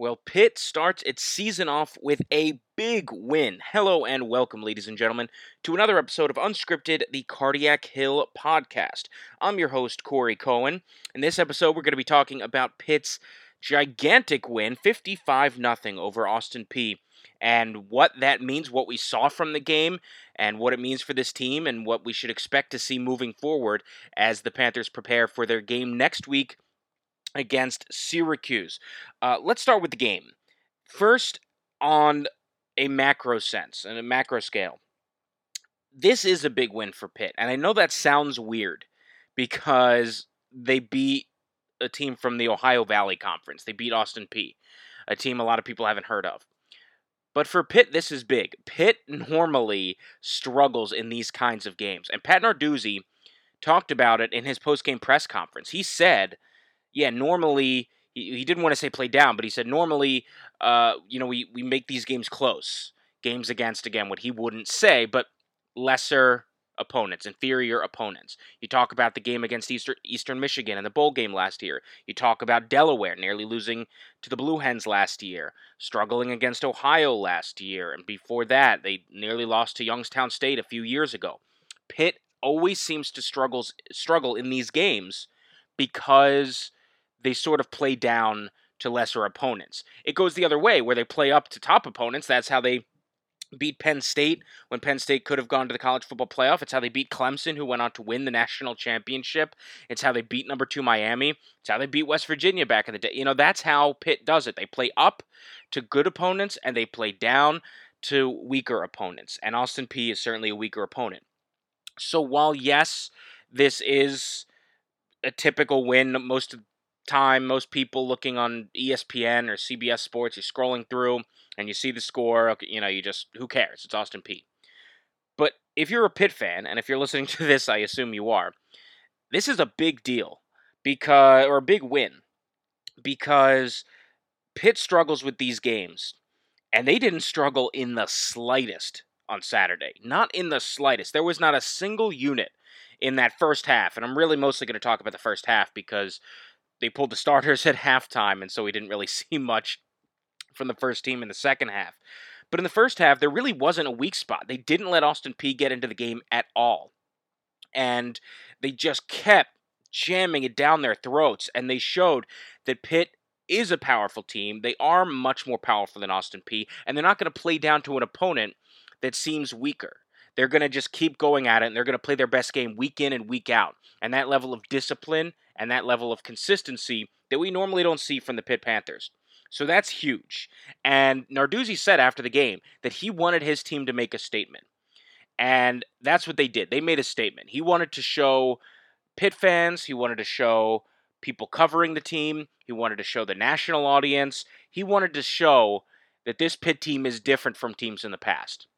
Well, Pitt starts its season off with a big win. Hello and welcome, ladies and gentlemen, to another episode of Unscripted, the Cardiac Hill podcast. I'm your host, Corey Cohen. In this episode, we're going to be talking about Pitt's gigantic win, 55-0 over Austin Peay, and what that means, what we saw from the game, and what it means for this team, and what we should expect to see moving forward as the Panthers prepare for their game next week against Syracuse. Let's start with the game. First, on a macro sense, and a macro scale, this is a big win for Pitt. And I know that sounds weird because they beat a team from the Ohio Valley Conference. They beat Austin Peay, a team a lot of people haven't heard of. But for Pitt, this is big. Pitt normally struggles in these kinds of games. And Pat Narduzzi talked about it in his post-game press conference. He said, yeah, normally, he didn't want to say play down, but he said normally, we make these games close. Games against, again, what he wouldn't say, but lesser opponents, inferior opponents. You talk about the game against Eastern Michigan in the bowl game last year. You talk about Delaware nearly losing to the Blue Hens last year, struggling against Ohio last year, and before that, they nearly lost to Youngstown State a few years ago. Pitt always seems to struggle in these games because they sort of play down to lesser opponents. It goes the other way, where they play up to top opponents. That's how they beat Penn State when Penn State could have gone to the college football playoff. It's how they beat Clemson, who went on to win the national championship. It's how they beat number 2 Miami. It's how they beat West Virginia back in the day. You know, that's how Pitt does it. They play up to good opponents, and they play down to weaker opponents. And Austin Peay is certainly a weaker opponent. So while, yes, this is a typical win most of time, most people looking on ESPN or CBS Sports, you're scrolling through and you see the score, who cares? It's Austin Peay. But if you're a Pitt fan, and if you're listening to this, I assume you are, this is a big deal, a big win, because Pitt struggles with these games, and they didn't struggle in the slightest on Saturday. Not in the slightest. There was not a single unit in that first half, and I'm really mostly going to talk about the first half because they pulled the starters at halftime, and so we didn't really see much from the first team in the second half. But in the first half, there really wasn't a weak spot. They didn't let Austin Peay get into the game at all. And they just kept jamming it down their throats, and they showed that Pitt is a powerful team. They are much more powerful than Austin Peay, and they're not going to play down to an opponent that seems weaker. They're going to just keep going at it, and they're going to play their best game week in and week out. And that level of discipline and that level of consistency that we normally don't see from the Pitt Panthers. So that's huge. And Narduzzi said after the game that he wanted his team to make a statement. And that's what they did. They made a statement. He wanted to show Pitt fans. He wanted to show people covering the team. He wanted to show the national audience. He wanted to show that this Pitt team is different from teams in the past.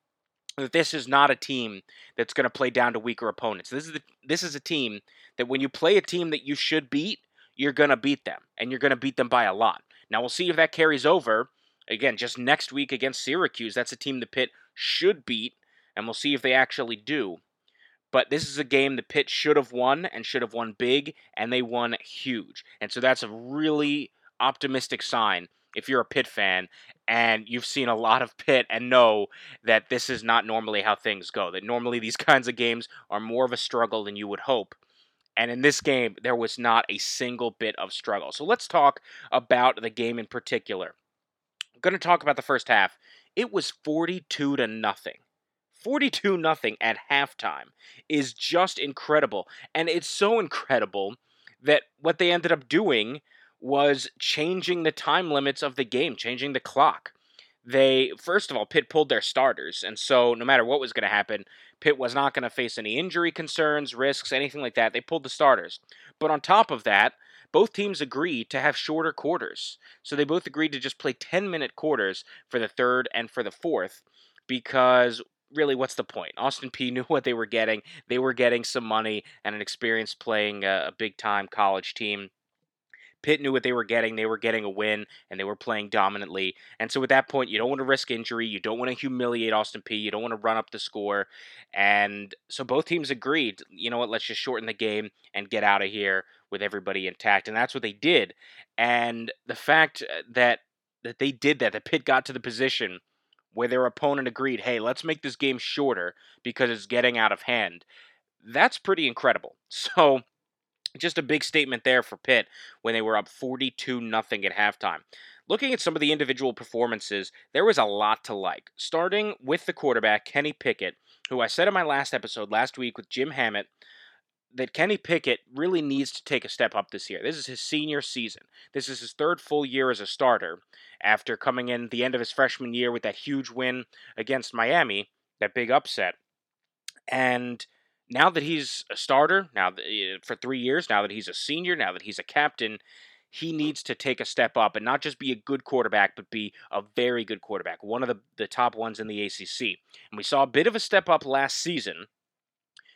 That this is not a team that's going to play down to weaker opponents. This is a team that when you play a team that you should beat, you're going to beat them, and you're going to beat them by a lot. Now, we'll see if that carries over, again, just next week against Syracuse. That's a team the Pitt should beat, and we'll see if they actually do. But this is a game the Pitt should have won, and should have won big, and they won huge. And so that's a really optimistic sign if you're a Pitt fan and you've seen a lot of Pitt and know that this is not normally how things go, that normally these kinds of games are more of a struggle than you would hope. And in this game, there was not a single bit of struggle. So let's talk about the game in particular. I'm going to talk about the first half. It was 42-0. 42-0 at halftime is just incredible. And it's so incredible that what they ended up doing was changing the time limits of the game, changing the clock. First of all, Pitt pulled their starters, and so no matter what was going to happen, Pitt was not going to face any injury concerns, risks, anything like that. They pulled the starters. But on top of that, both teams agreed to have shorter quarters. So they both agreed to just play 10-minute quarters for the third and for the fourth, because really, what's the point? Austin Peay knew what they were getting. They were getting some money and an experience playing a big-time college team. Pitt knew what they were getting. They were getting a win, and they were playing dominantly. And so at that point, you don't want to risk injury. You don't want to humiliate Austin Peay. You don't want to run up the score. And so both teams agreed, you know what, let's just shorten the game and get out of here with everybody intact. And that's what they did. And the fact that that they did that, that Pitt got to the position where their opponent agreed, hey, let's make this game shorter because it's getting out of hand. That's pretty incredible. So just a big statement there for Pitt when they were up 42-0 at halftime. Looking at some of the individual performances, there was a lot to like, starting with the quarterback, Kenny Pickett, who I said in my last episode last week with Jim Hammett that Kenny Pickett really needs to take a step up this year. This is his senior season. This is his third full year as a starter after coming in at the end of his freshman year with that huge win against Miami, that big upset. And now that he's a starter, for 3 years, now that he's a senior, now that he's a captain, he needs to take a step up and not just be a good quarterback, but be a very good quarterback, one of the top ones in the ACC. And we saw a bit of a step up last season.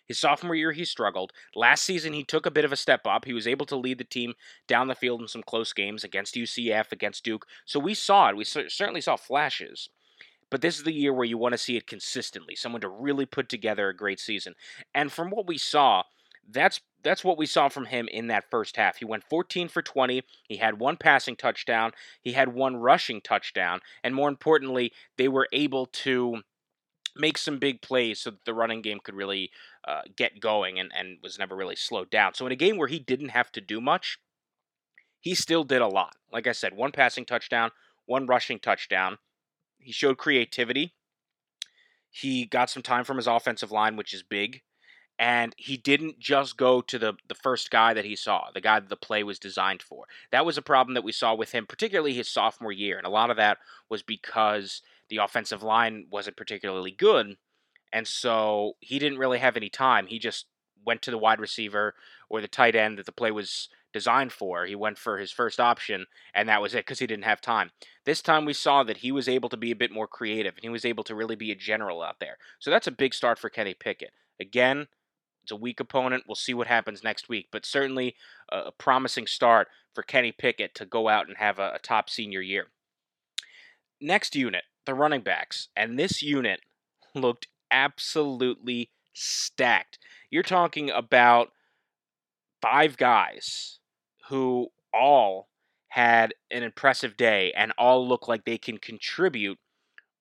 His sophomore year, he struggled. Last season, he took a bit of a step up. He was able to lead the team down the field in some close games against UCF, against Duke. So we saw it. We certainly saw flashes. But this is the year where you want to see it consistently, someone to really put together a great season. And from what we saw, that's what we saw from him in that first half. He went 14 for 20. He had one passing touchdown. He had one rushing touchdown. And more importantly, they were able to make some big plays so that the running game could really get going and was never really slowed down. So in a game where he didn't have to do much, he still did a lot. Like I said, one passing touchdown, one rushing touchdown. He showed creativity. He got some time from his offensive line, which is big. And he didn't just go to the first guy that he saw, the guy that the play was designed for. That was a problem that we saw with him, particularly his sophomore year. And a lot of that was because the offensive line wasn't particularly good. And so he didn't really have any time. He just went to the wide receiver or the tight end that the play was designed for. He went for his first option, and that was it because he didn't have time. This time we saw that he was able to be a bit more creative, and he was able to really be a general out there. So that's a big start for Kenny Pickett. Again, it's a weak opponent. We'll see what happens next week, but certainly a promising start for Kenny Pickett to go out and have a top senior year. Next unit, the running backs, and this unit looked absolutely stacked. You're talking about five guys who all had an impressive day and all look like they can contribute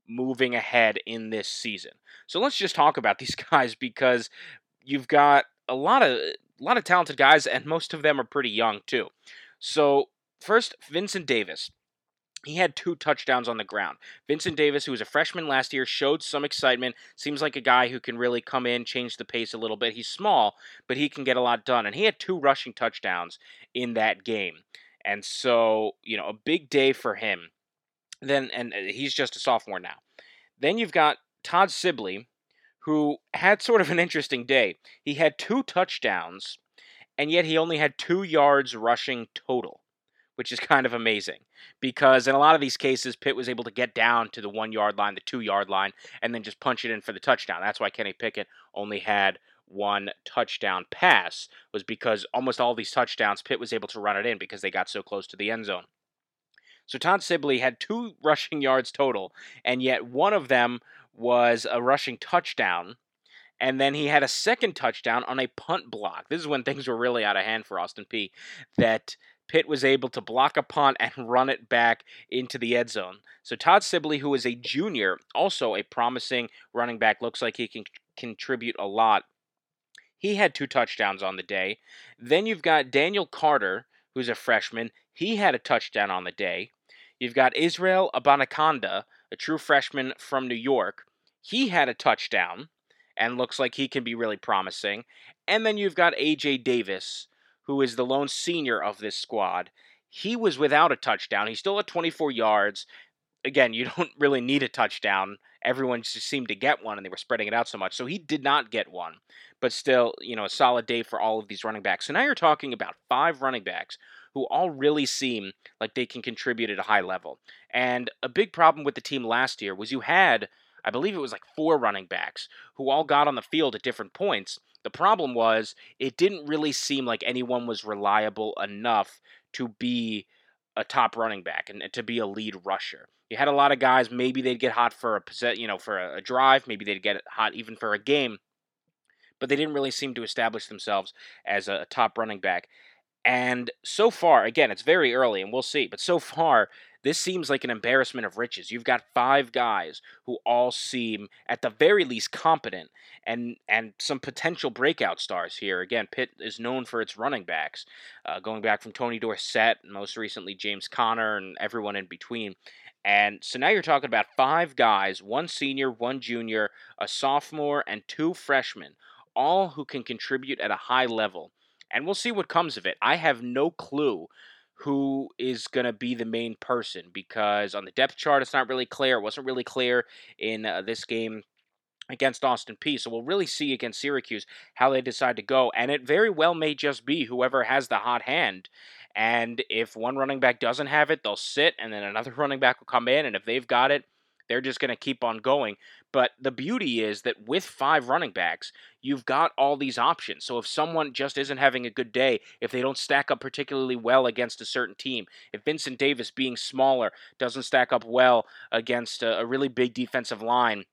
moving ahead in this season. So let's just talk about these guys because you've got a lot of talented guys, and most of them are pretty young, too. So, first, Vincent Davis. He had 2 touchdowns on the ground. Vincent Davis, who was a freshman last year, showed some excitement. Seems like a guy who can really come in, change the pace a little bit. He's small, but he can get a lot done. And he had 2 rushing touchdowns in that game. And so, a big day for him. And he's just a sophomore now. Then you've got Todd Sibley, who had sort of an interesting day. He had 2 touchdowns, and yet he only had 2 yards rushing total, which is kind of amazing because in a lot of these cases, Pitt was able to get down to the 1-yard line, the 2-yard line, and then just punch it in for the touchdown. That's why Kenny Pickett only had 1 touchdown pass, was because almost all these touchdowns, Pitt was able to run it in because they got so close to the end zone. So Todd Sibley had 2 rushing yards total, and yet one of them was a rushing touchdown, and then he had a second touchdown on a punt block. This is when things were really out of hand for Austin Peay, that Pitt was able to block a punt and run it back into the end zone. So Todd Sibley, who is a junior, also a promising running back, looks like he can contribute a lot. He had 2 touchdowns on the day. Then you've got Daniel Carter, who's a freshman. He had a touchdown on the day. You've got Israel Abanaconda, a true freshman from New York. He had a touchdown and looks like he can be really promising. And then you've got AJ Davis, who is the lone senior of this squad. He was without a touchdown. He still had 24 yards. Again, you don't really need a touchdown. Everyone just seemed to get one, and they were spreading it out so much. So he did not get one. But still, a solid day for all of these running backs. So now you're talking about 5 running backs who all really seem like they can contribute at a high level. And a big problem with the team last year was you had, I believe it was like 4 running backs who all got on the field at different points. The problem was it didn't really seem like anyone was reliable enough to be a top running back and to be a lead rusher. You had a lot of guys, maybe they'd get hot for a drive, maybe they'd get hot even for a game, but they didn't really seem to establish themselves as a top running back. And so far, again, it's very early, and we'll see, but so far, This seems like an embarrassment of riches. You've got five guys who all seem, at the very least, competent and some potential breakout stars here. Again, Pitt is known for its running backs, going back from Tony Dorsett, and most recently James Conner, and everyone in between. And so now you're talking about five guys, one senior, one junior, a sophomore, and two freshmen, all who can contribute at a high level. And we'll see what comes of it. I have no clue who is going to be the main person, because on the depth chart, it's not really clear. It wasn't really clear in this game against Austin Peay. So we'll really see against Syracuse how they decide to go. And it very well may just be whoever has the hot hand. And if one running back doesn't have it, they'll sit, and then another running back will come in. And if they've got it, they're just going to keep on going. But the beauty is that with five running backs, you've got all these options. So if someone just isn't having a good day, if they don't stack up particularly well against a certain team, if Vincent Davis being smaller doesn't stack up well against a really big defensive line,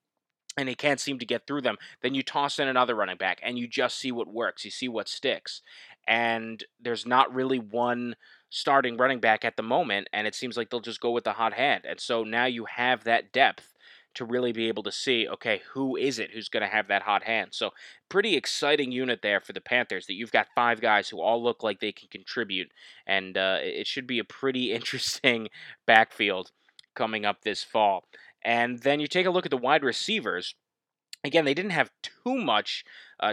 and he can't seem to get through them, then you toss in another running back, and you just see what works. You see what sticks. And there's not really one starting running back at the moment, and it seems like they'll just go with the hot hand. And so now you have that depth to really be able to see, okay, who is it who's going to have that hot hand? So pretty exciting unit there for the Panthers, that you've got five guys who all look like they can contribute, and it should be a pretty interesting backfield coming up this fall. And then you take a look at the wide receivers. Again, they didn't have too much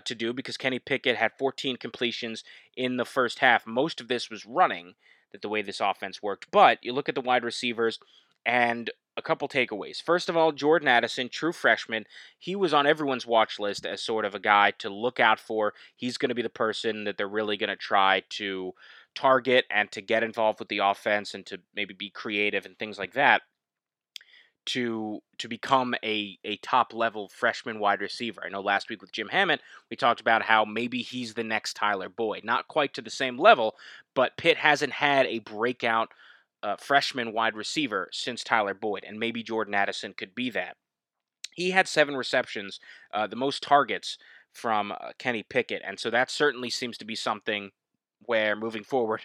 to do, because Kenny Pickett had 14 completions in the first half. Most of this was running, that the way this offense worked. But you look at the wide receivers, and a couple takeaways. First of all, Jordan Addison, true freshman, he was on everyone's watch list as sort of a guy to look out for. He's going to be the person that they're really going to try to target and to get involved with the offense and to maybe be creative and things like that, to become a top-level freshman wide receiver. I know last week with Jim Hammond, we talked about how maybe he's the next Tyler Boyd. Not quite to the same level, but Pitt hasn't had a breakout freshman wide receiver since Tyler Boyd, and maybe Jordan Addison could be that. He had 7 receptions, the most targets from Kenny Pickett, and so that certainly seems to be something where, moving forward,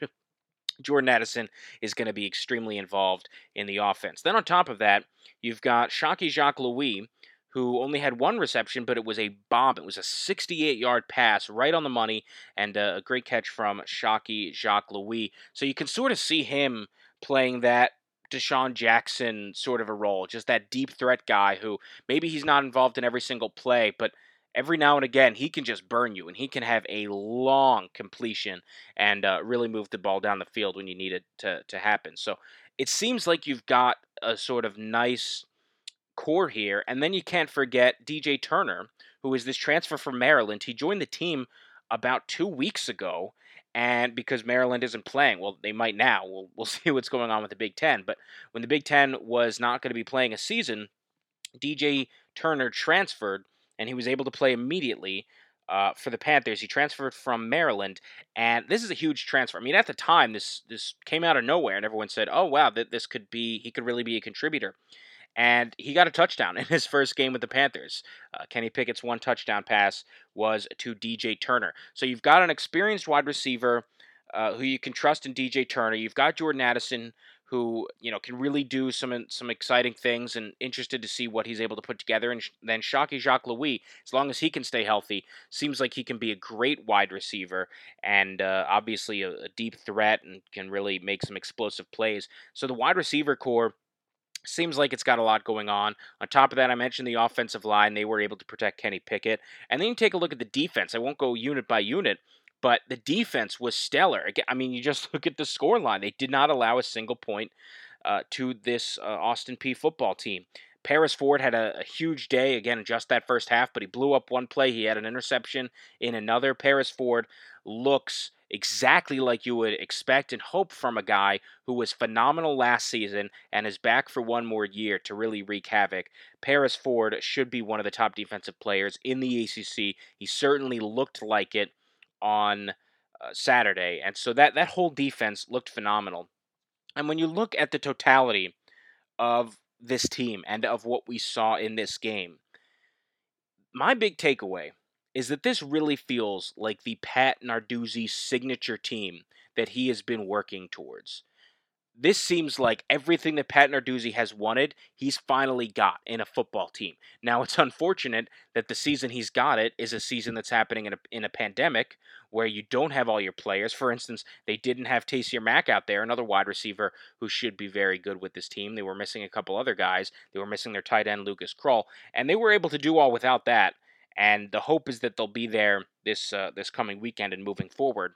Jordan Addison is going to be extremely involved in the offense. Then on top of that, you've got Shockey Jacques-Louis, who only had 1 reception, but it was a bomb. It was a 68-yard pass right on the money, and a great catch from Shockey Jacques-Louis. So you can sort of see him playing that Deshaun Jackson sort of a role, just that deep threat guy who maybe he's not involved in every single play, but every now and again, he can just burn you, and he can have a long completion and really move the ball down the field when you need it to happen. So it seems like you've got a sort of nice core here. And then you can't forget DJ Turner, who is this transfer from Maryland. He joined the team about 2 weeks ago, and because Maryland isn't playing, well, they might now. We'll see what's going on with the Big Ten. But when the Big Ten was not going to be playing a season, DJ Turner transferred, and he was able to play immediately for the Panthers. He transferred from Maryland, and this is a huge transfer. I mean, at the time, this came out of nowhere, and everyone said, oh, wow, this could be, he could really be a contributor. And he got a touchdown in his first game with the Panthers. Kenny Pickett's 1 touchdown pass was to DJ Turner. So you've got an experienced wide receiver who you can trust in DJ Turner. You've got Jordan Addison, who, you know, can really do some exciting things, and interested to see what he's able to put together. And then Shockey Jacques-Louis, as long as he can stay healthy, seems like he can be a great wide receiver, and obviously a deep threat, and can really make some explosive plays. So the wide receiver core seems like it's got a lot going on. On top of that, I mentioned the offensive line. They were able to protect Kenny Pickett. And then you take a look at the defense. I won't go unit by unit, but the defense was stellar. I mean, you just look at the scoreline. They did not allow a single point to this Austin Peay football team. Paris Ford had a huge day, again, in just that first half, but he blew up 1 play. He had an interception in another. Paris Ford looks exactly like you would expect and hope from a guy who was phenomenal last season and is back for 1 more year to really wreak havoc. Paris Ford should be one of the top defensive players in the ACC. He certainly looked like it on Saturday, and so that whole defense looked phenomenal. And when you look at the totality of this team and of what we saw in this game, my big takeaway is that this really feels like the Pat Narduzzi signature team that he has been working towards. this seems like everything that Pat Narduzzi has wanted, he's finally got in a football team. Now, it's unfortunate that the season he's got it is a season that's happening in a pandemic where you don't have all your players. For instance, they didn't have Taysier Mack out there, another wide receiver who should be very good with this team. They were missing a couple other guys. They were missing their tight end, Lucas Kroll, and they were able to do all without that. And the hope is that they'll be there this coming weekend and moving forward.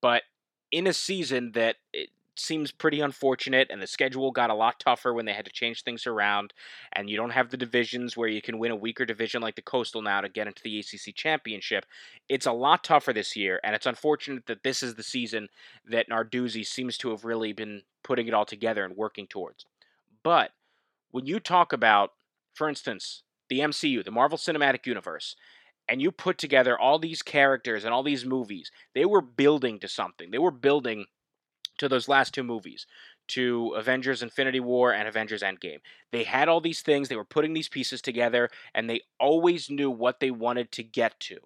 But in a season that it seems pretty unfortunate, and the schedule got a lot tougher when they had to change things around, and you don't have the divisions where you can win a weaker division like the Coastal now to get into the ACC Championship, it's a lot tougher this year, and it's unfortunate that this is the season that Narduzzi seems to have really been putting it all together and working towards. But when you talk about, for instance, the MCU, the Marvel Cinematic Universe, and you put together all these characters and all these movies, they were building to something. They were building to those last two movies, to Avengers Infinity War and Avengers Endgame. They had all these things, they were putting these pieces together, and they always knew what they wanted to get to.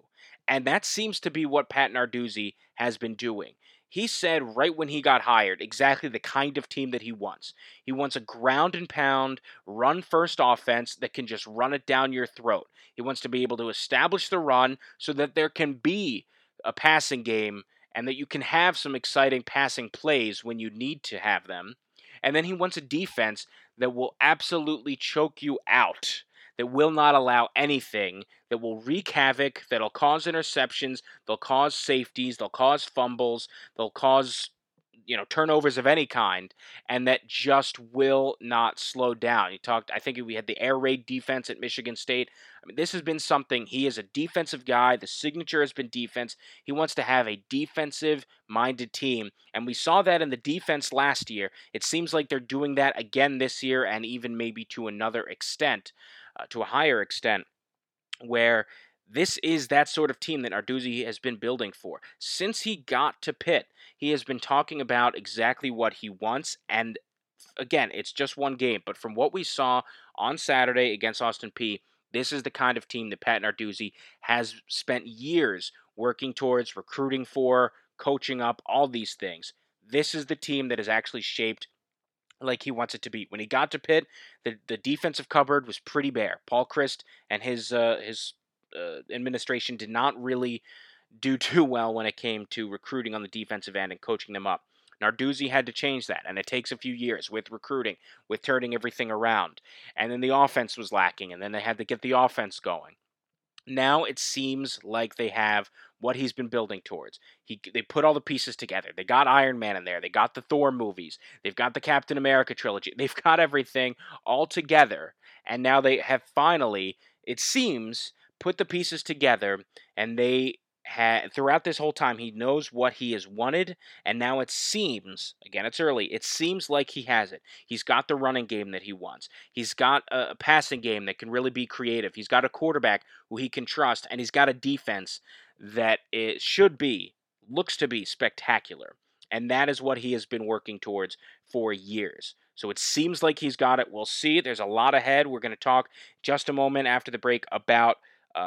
And that seems to be what Pat Narduzzi has been doing. He said right when he got hired exactly the kind of team that he wants. He wants a ground-and-pound, run-first offense that can just run it down your throat. He wants to be able to establish the run so that there can be a passing game and that you can have some exciting passing plays when you need to have them. And then he wants a defense that will absolutely choke you out, that will not allow anything, that will wreak havoc, that'll cause interceptions, they'll cause safeties, they'll cause fumbles, they'll cause, turnovers of any kind, and that just will not slow down. I think we had the air raid defense at Michigan State. I mean, this has been something. He is a defensive guy. The signature has been defense. He wants to have a defensive-minded team, and we saw that in the defense last year. It seems like they're doing that again this year, and even maybe to another extent, to a higher extent, where this is that sort of team that Narduzzi has been building for. Since he got to Pitt, he has been talking about exactly what he wants, and again, it's just one game, but from what we saw on Saturday against Austin Peay, this is the kind of team that Pat Narduzzi has spent years working towards, recruiting for, coaching up, all these things. This is the team that is actually shaped like he wants it to be. When he got to Pitt, the defensive cupboard was pretty bare. Paul Chryst and his administration did not really do too well when it came to recruiting on the defensive end and coaching them up. Narduzzi had to change that, and it takes a few years with recruiting, with turning everything around. And then the offense was lacking, and then they had to get the offense going. Now it seems like they have what he's been building towards. They put all the pieces together. They got Iron Man in there. They got the Thor movies. They've got the Captain America trilogy. They've got everything all together. And now they have finally, it seems, put the pieces together, and they had, throughout this whole time, he knows what he has wanted, and now it seems, again, it's early, it seems like he has it. He's got the running game that he wants. He's got a passing game that can really be creative. He's got a quarterback who he can trust, and he's got a defense that it should be, looks to be spectacular. And that is what he has been working towards for years. So it seems like he's got it. We'll see. There's a lot ahead. We're going to talk just a moment after the break about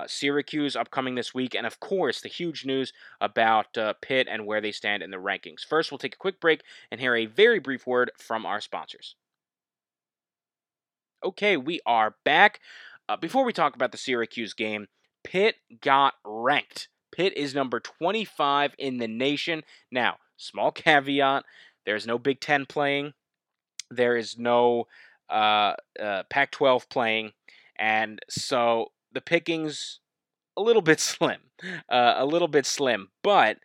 Syracuse upcoming this week, and of course the huge news about Pitt and where they stand in the rankings. First, we'll take a quick break and hear a very brief word from our sponsors. Okay, we are back. Before we talk about the Syracuse game, Pitt got ranked. Pitt is number 25 in the nation. Now, small caveat, there's no Big Ten playing. There is no Pac-12 playing. And so the pickings, a little bit slim, but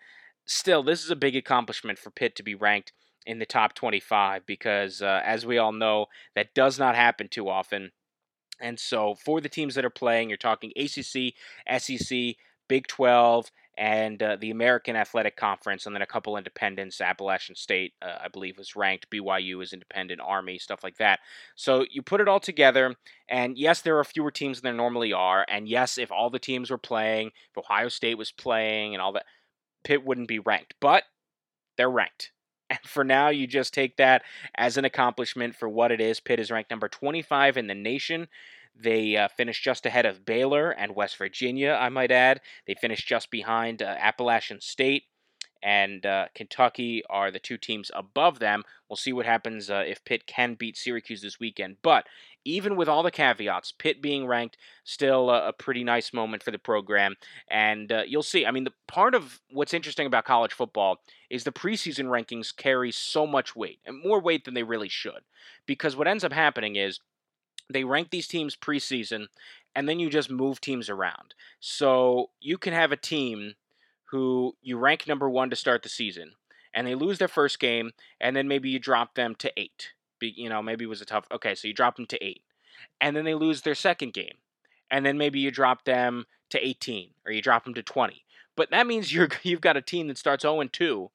still, this is a big accomplishment for Pitt to be ranked in the top 25 because, as we all know, that does not happen too often. And so for the teams that are playing, you're talking ACC, SEC, Big 12, and the American Athletic Conference, and then a couple independents. Appalachian State, I believe, was ranked. BYU is independent, Army, stuff like that. So you put it all together, and yes, there are fewer teams than there normally are, and yes, if all the teams were playing, if Ohio State was playing and all that, Pitt wouldn't be ranked, but they're ranked. And for now, you just take that as an accomplishment for what it is. Pitt is ranked number 25 in the nation. They finished just ahead of Baylor and West Virginia, I might add. They finished just behind Appalachian State and Kentucky are the two teams above them. We'll see what happens if Pitt can beat Syracuse this weekend. But even with all the caveats, Pitt being ranked, still a pretty nice moment for the program. And you'll see. I mean, the part of what's interesting about college football is the preseason rankings carry so much weight, and more weight than they really should. Because what ends up happening is they rank these teams preseason, and then you just move teams around. So you can have a team who you rank number one to start the season, and they lose their first game, and then maybe you drop them to 8. You know, maybe it was a tough... Okay, so you drop them to 8. And then they lose their second game. And then maybe you drop them to 18, or you drop them to 20. But that means you've got a team that starts 0-2,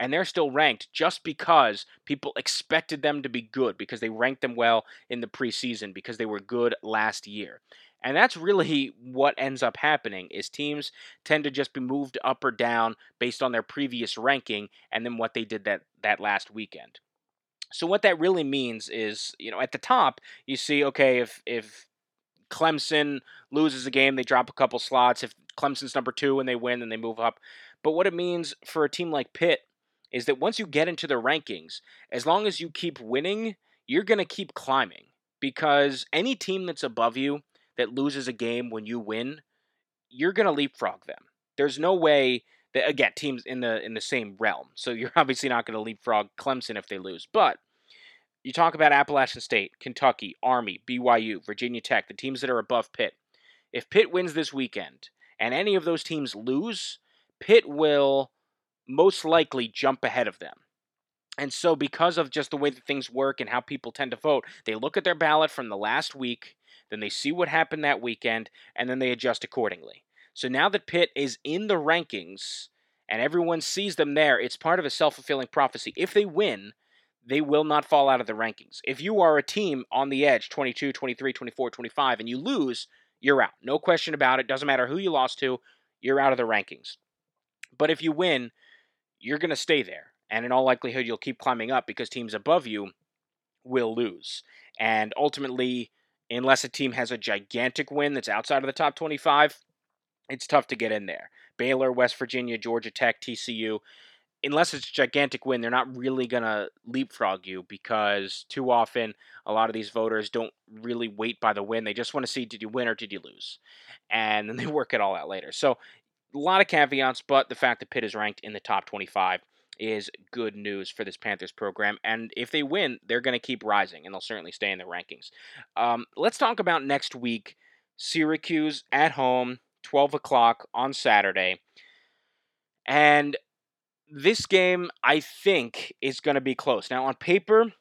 and they're still ranked just because people expected them to be good, because they ranked them well in the preseason, because they were good last year. And that's really what ends up happening, is teams tend to just be moved up or down based on their previous ranking and then what they did that last weekend. So what that really means is, you know, at the top, you see, okay, if Clemson loses a game, they drop a couple slots. If Clemson's number 2 and they win, then they move up. But what it means for a team like Pitt is that once you get into the rankings, as long as you keep winning, you're going to keep climbing, because any team that's above you that loses a game when you win, you're going to leapfrog them. There's no way that, again, teams in the same realm. So you're obviously not going to leapfrog Clemson if they lose. But you talk about Appalachian State, Kentucky, Army, BYU, Virginia Tech, the teams that are above Pitt. If Pitt wins this weekend and any of those teams lose, Pitt will most likely jump ahead of them. And so because of just the way that things work and how people tend to vote, they look at their ballot from the last week, then they see what happened that weekend, and then they adjust accordingly. So now that Pitt is in the rankings and everyone sees them there, it's part of a self-fulfilling prophecy. If they win, they will not fall out of the rankings. If you are a team on the edge, 22, 23, 24, 25, and you lose, you're out. No question about it. Doesn't matter who you lost to, you're out of the rankings. But if you win, you're going to stay there. And in all likelihood, you'll keep climbing up because teams above you will lose. And ultimately, unless a team has a gigantic win that's outside of the top 25, it's tough to get in there. Baylor, West Virginia, Georgia Tech, TCU, unless it's a gigantic win, they're not really going to leapfrog you, because too often a lot of these voters don't really wait by the win. They just want to see, did you win or did you lose? And then they work it all out later. So a lot of caveats, but the fact that Pitt is ranked in the top 25 is good news for this Panthers program. And if they win, they're going to keep rising, and they'll certainly stay in the rankings. Let's talk about next week. Syracuse at home, 12 o'clock on Saturday. And this game, I think, is going to be close. Now, on paper,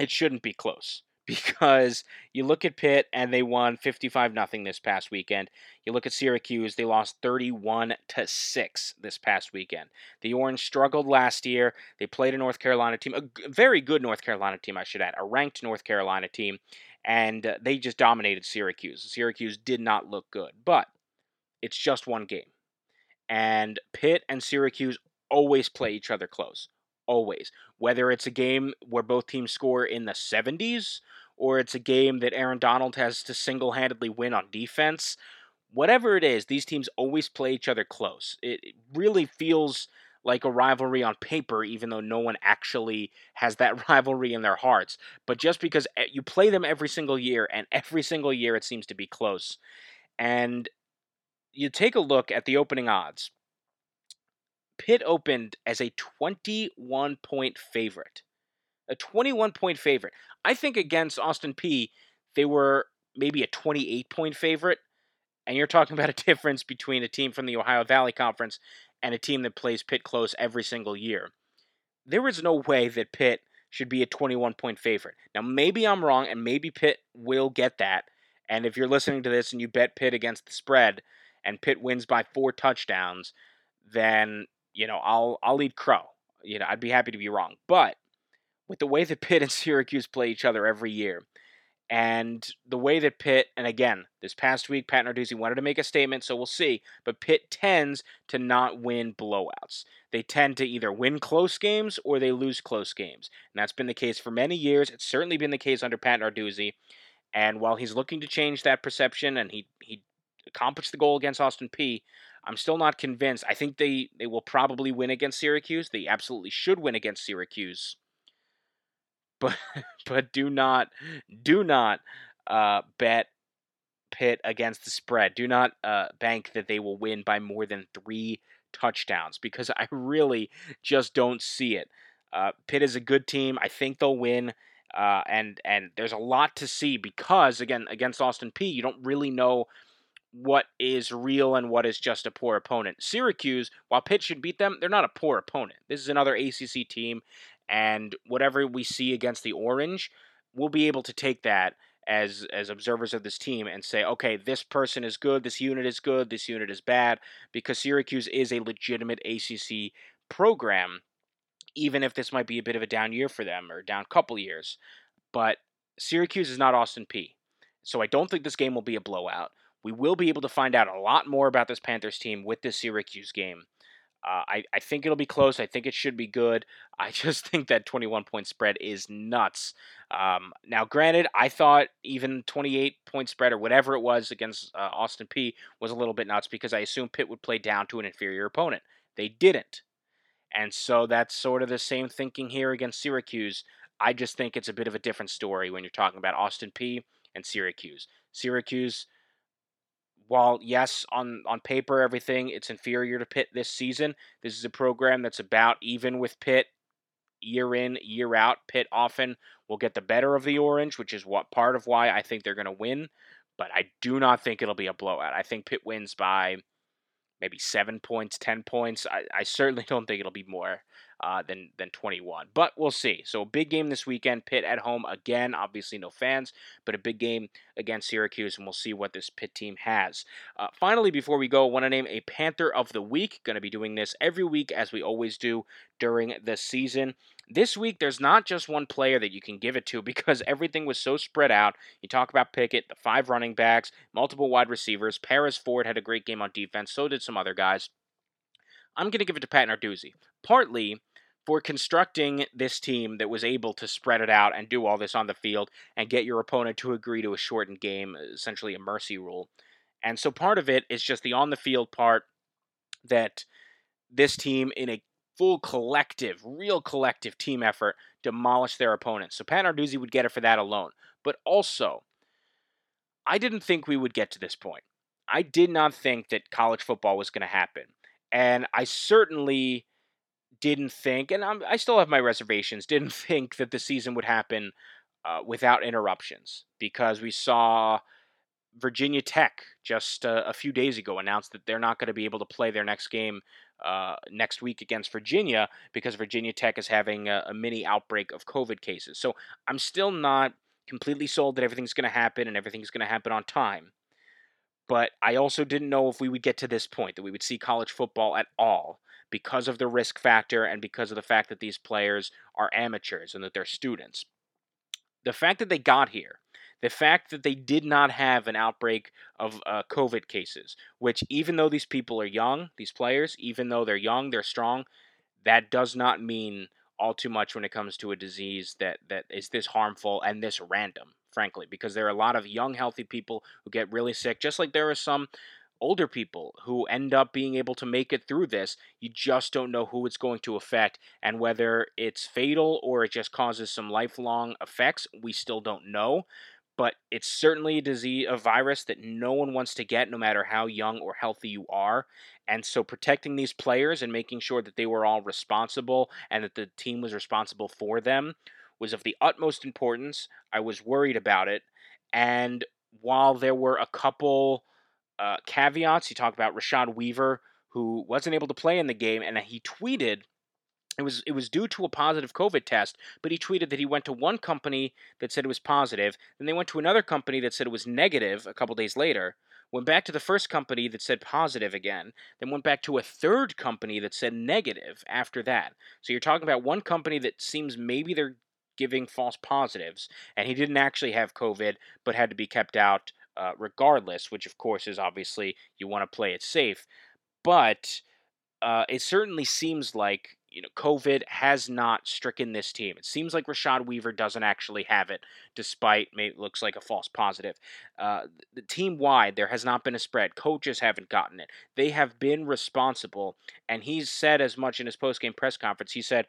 it shouldn't be close, because you look at Pitt, and they won 55-0 this past weekend. You look at Syracuse, they lost 31-6 this past weekend. The Orange struggled last year. They played a North Carolina team, a very good North Carolina team, I should add, a ranked North Carolina team, and they just dominated Syracuse. Syracuse did not look good, but it's just one game. And Pitt and Syracuse always play each other close. Always. Whether it's a game where both teams score in the 70s, or it's a game that Aaron Donald has to single-handedly win on defense, whatever it is, these teams always play each other close. It really feels like a rivalry on paper, even though no one actually has that rivalry in their hearts. But just because you play them every single year, and every single year it seems to be close. And you take a look at the opening odds. Pitt opened as a 21-point favorite. A 21-point favorite. I think against Austin Peay, they were maybe a 28-point favorite. And you're talking about a difference between a team from the Ohio Valley Conference and a team that plays Pitt close every single year. There is no way that Pitt should be a 21-point favorite. Now, maybe I'm wrong, and maybe Pitt will get that. And if you're listening to this and you bet Pitt against the spread, and Pitt wins by 4 touchdowns, then... you know, I'll eat crow. You know, I'd be happy to be wrong. But with the way that Pitt and Syracuse play each other every year, and the way that Pitt, and again, this past week, Pat Narduzzi wanted to make a statement, so we'll see. But Pitt tends to not win blowouts. They tend to either win close games or they lose close games. And that's been the case for many years. It's certainly been the case under Pat Narduzzi. And while he's looking to change that perception, and he accomplished the goal against Austin Peay, I'm still not convinced. I think they will probably win against Syracuse. They absolutely should win against Syracuse. But do not bet Pitt against the spread. Do not bank that they will win by more than 3 touchdowns, because I really just don't see it. Pitt is a good team. I think they'll win. And there's a lot to see because, again, against Austin Peay, you don't really know what is real and what is just a poor opponent. Syracuse, while Pitt should beat them, they're not a poor opponent. This is another ACC team, and whatever we see against the Orange, we'll be able to take that as observers of this team and say, okay, this person is good, this unit is good, this unit is bad, because Syracuse is a legitimate ACC program, even if this might be a bit of a down year for them or down couple years. But Syracuse is not Austin Peay, so I don't think this game will be a blowout. We will be able to find out a lot more about this Panthers team with this Syracuse game. I think it'll be close. I think it should be good. I just think that 21-point spread is nuts. Now, granted, I thought even 28-point spread or whatever it was against Austin Peay was a little bit nuts because I assumed Pitt would play down to an inferior opponent. They didn't. And so that's sort of the same thinking here against Syracuse. I just think it's a bit of a different story when you're talking about Austin Peay and Syracuse. Syracuse, while, yes, on paper, everything, it's inferior to Pitt this season, this is a program that's about even with Pitt year in, year out. Pitt often will get the better of the Orange, which is what part of why I think they're going to win. But I do not think it'll be a blowout. I think Pitt wins by maybe 7 points, 10 points. I certainly don't think it'll be more than 21. But we'll see. So a big game this weekend. Pitt at home again. Obviously no fans, but a big game against Syracuse, and we'll see what this Pitt team has. Finally, before we go, I want to name a Panther of the Week. Going to be doing this every week, as we always do during the season. This week, there's not just one player that you can give it to because everything was so spread out. You talk about Pickett, the 5 running backs, multiple wide receivers. Paris Ford had a great game on defense. So did some other guys. I'm going to give it to Pat Narduzzi, partly for constructing this team that was able to spread it out and do all this on the field and get your opponent to agree to a shortened game, essentially a mercy rule. And so part of it is just the on-the-field part that this team in a full collective, real collective team effort, demolish their opponents. So Pat Narduzzi would get it for that alone. But also, I didn't think we would get to this point. I did not think that college football was going to happen. And I certainly didn't think, and I still have my reservations, didn't think that the season would happen without interruptions, because we saw Virginia Tech just a few days ago announced that they're not going to be able to play their next game next week against Virginia because Virginia Tech is having a mini outbreak of COVID cases. So I'm still not completely sold that everything's going to happen and everything's going to happen on time. But I also didn't know if we would get to this point, that we would see college football at all because of the risk factor and because of the fact that these players are amateurs and that they're students. The fact that they got here, the fact that they did not have an outbreak of COVID cases, which even though these people are young, these players, even though they're young, they're strong, that does not mean all too much when it comes to a disease that is this harmful and this random, frankly, because there are a lot of young, healthy people who get really sick, just like there are some older people who end up being able to make it through this. You just don't know who it's going to affect, and whether it's fatal or it just causes some lifelong effects, we still don't know. But it's certainly a disease, a virus that no one wants to get, no matter how young or healthy you are. And so protecting these players and making sure that they were all responsible and that the team was responsible for them was of the utmost importance. I was worried about it. And while there were a couple caveats, you talk about Rashad Weaver, who wasn't able to play in the game, and he tweeted, It was due to a positive COVID test, but he tweeted that he went to one company that said it was positive, then they went to another company that said it was negative a couple days later, went back to the first company that said positive again, then went back to a third company that said negative after that. So you're talking about one company that seems maybe they're giving false positives, and he didn't actually have COVID, but had to be kept out regardless, which of course is obviously you want to play it safe. But it certainly seems like COVID has not stricken this team. It seems like Rashad Weaver doesn't actually have it, despite maybe it looks like a false positive. The team-wide, there has not been a spread. Coaches haven't gotten it. They have been responsible, and he's said as much in his post-game press conference. He said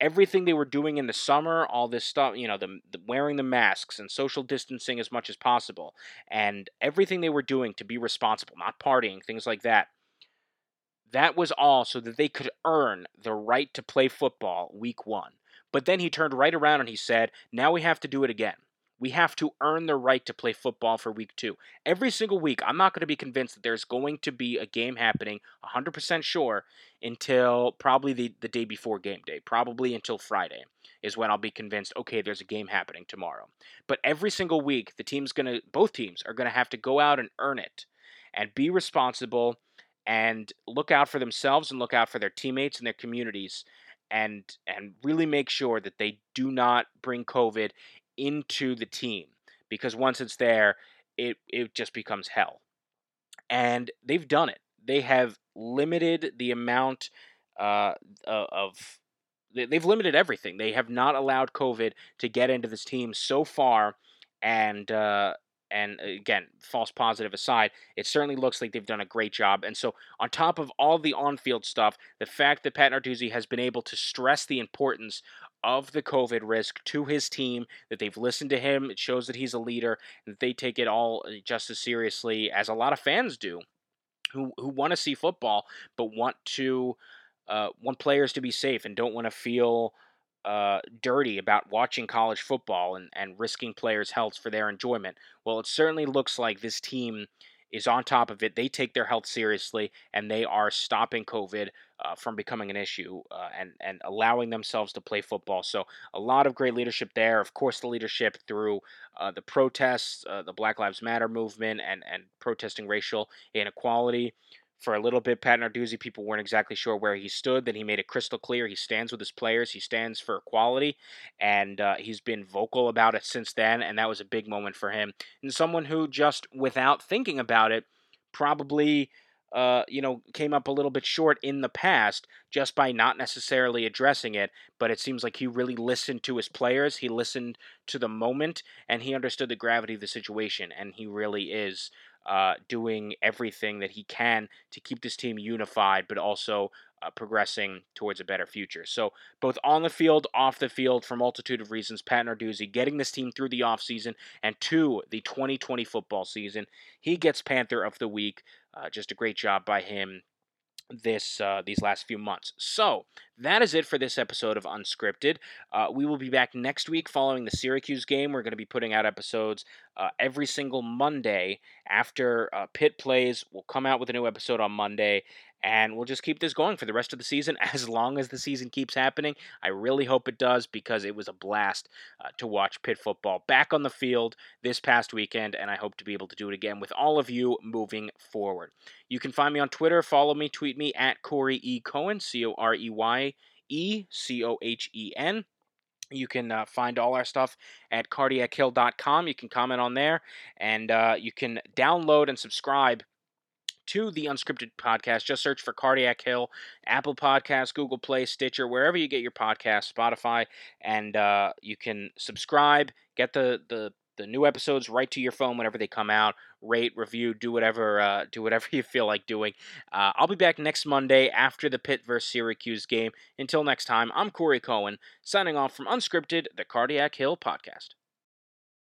everything they were doing in the summer, all this stuff, the wearing the masks and social distancing as much as possible, and everything they were doing to be responsible, not partying, things like that. That was all so that they could earn the right to play football week 1. But then he turned right around and he said, now we have to do it again. We have to earn the right to play football for week 2. Every single week, I'm not going to be convinced that there's going to be a game happening 100% sure until probably the day before game day, probably until Friday is when I'll be convinced, okay, there's a game happening tomorrow. But every single week, both teams are going to have to go out and earn it and be responsible and look out for themselves and look out for their teammates and their communities and really make sure that they do not bring COVID into the team, because once it's there, it just becomes hell. And they've done it. They have limited the amount they've limited everything. They have not allowed COVID to get into this team so far, and again, false positive aside, it certainly looks like they've done a great job. And so on top of all the on-field stuff, the fact that Pat Narduzzi has been able to stress the importance of the COVID risk to his team, that they've listened to him, it shows that he's a leader, and that they take it all just as seriously as a lot of fans do who want to see football but want players to be safe and don't want to feel dirty about watching college football and risking players' health for their enjoyment. Well, it certainly looks like this team is on top of it. They take their health seriously, and they are stopping COVID from becoming an issue and allowing themselves to play football. So a lot of great leadership there. Of course, the leadership through the protests, the Black Lives Matter movement, and protesting racial inequality. For a little bit, Pat Narduzzi, people weren't exactly sure where he stood. Then he made it crystal clear. He stands with his players. He stands for equality, and he's been vocal about it since then, and that was a big moment for him. And someone who just, without thinking about it, probably came up a little bit short in the past just by not necessarily addressing it, but it seems like he really listened to his players. He listened to the moment, and he understood the gravity of the situation, and he really is doing everything that he can to keep this team unified, but also progressing towards a better future. So both on the field, off the field, for a multitude of reasons, Pat Narduzzi getting this team through the offseason and to the 2020 football season. He gets Panther of the Week. Just a great job by him these last few months. So that is it for this episode of Unscripted. We will be back next week following the Syracuse game. We're going to be putting out episodes every single Monday after Pitt plays. We'll come out with a new episode on Monday, and we'll just keep this going for the rest of the season as long as the season keeps happening. I really hope it does, because it was a blast to watch Pitt football back on the field this past weekend, and I hope to be able to do it again with all of you moving forward. You can find me on Twitter, follow me, tweet me at Corey E. Cohen, CoreyECohen. You can find all our stuff at cardiachill.com. You can comment on there, and you can download and subscribe to the Unscripted podcast. Just search for Cardiac Hill, Apple Podcasts, Google Play, Stitcher, wherever you get your podcasts, Spotify, and you can subscribe, get the new episodes right to your phone whenever they come out, rate, review, do whatever you feel like doing. I'll be back next Monday after the Pitt versus Syracuse game. Until next time, I'm Corey Cohen, signing off from Unscripted, the Cardiac Hill podcast.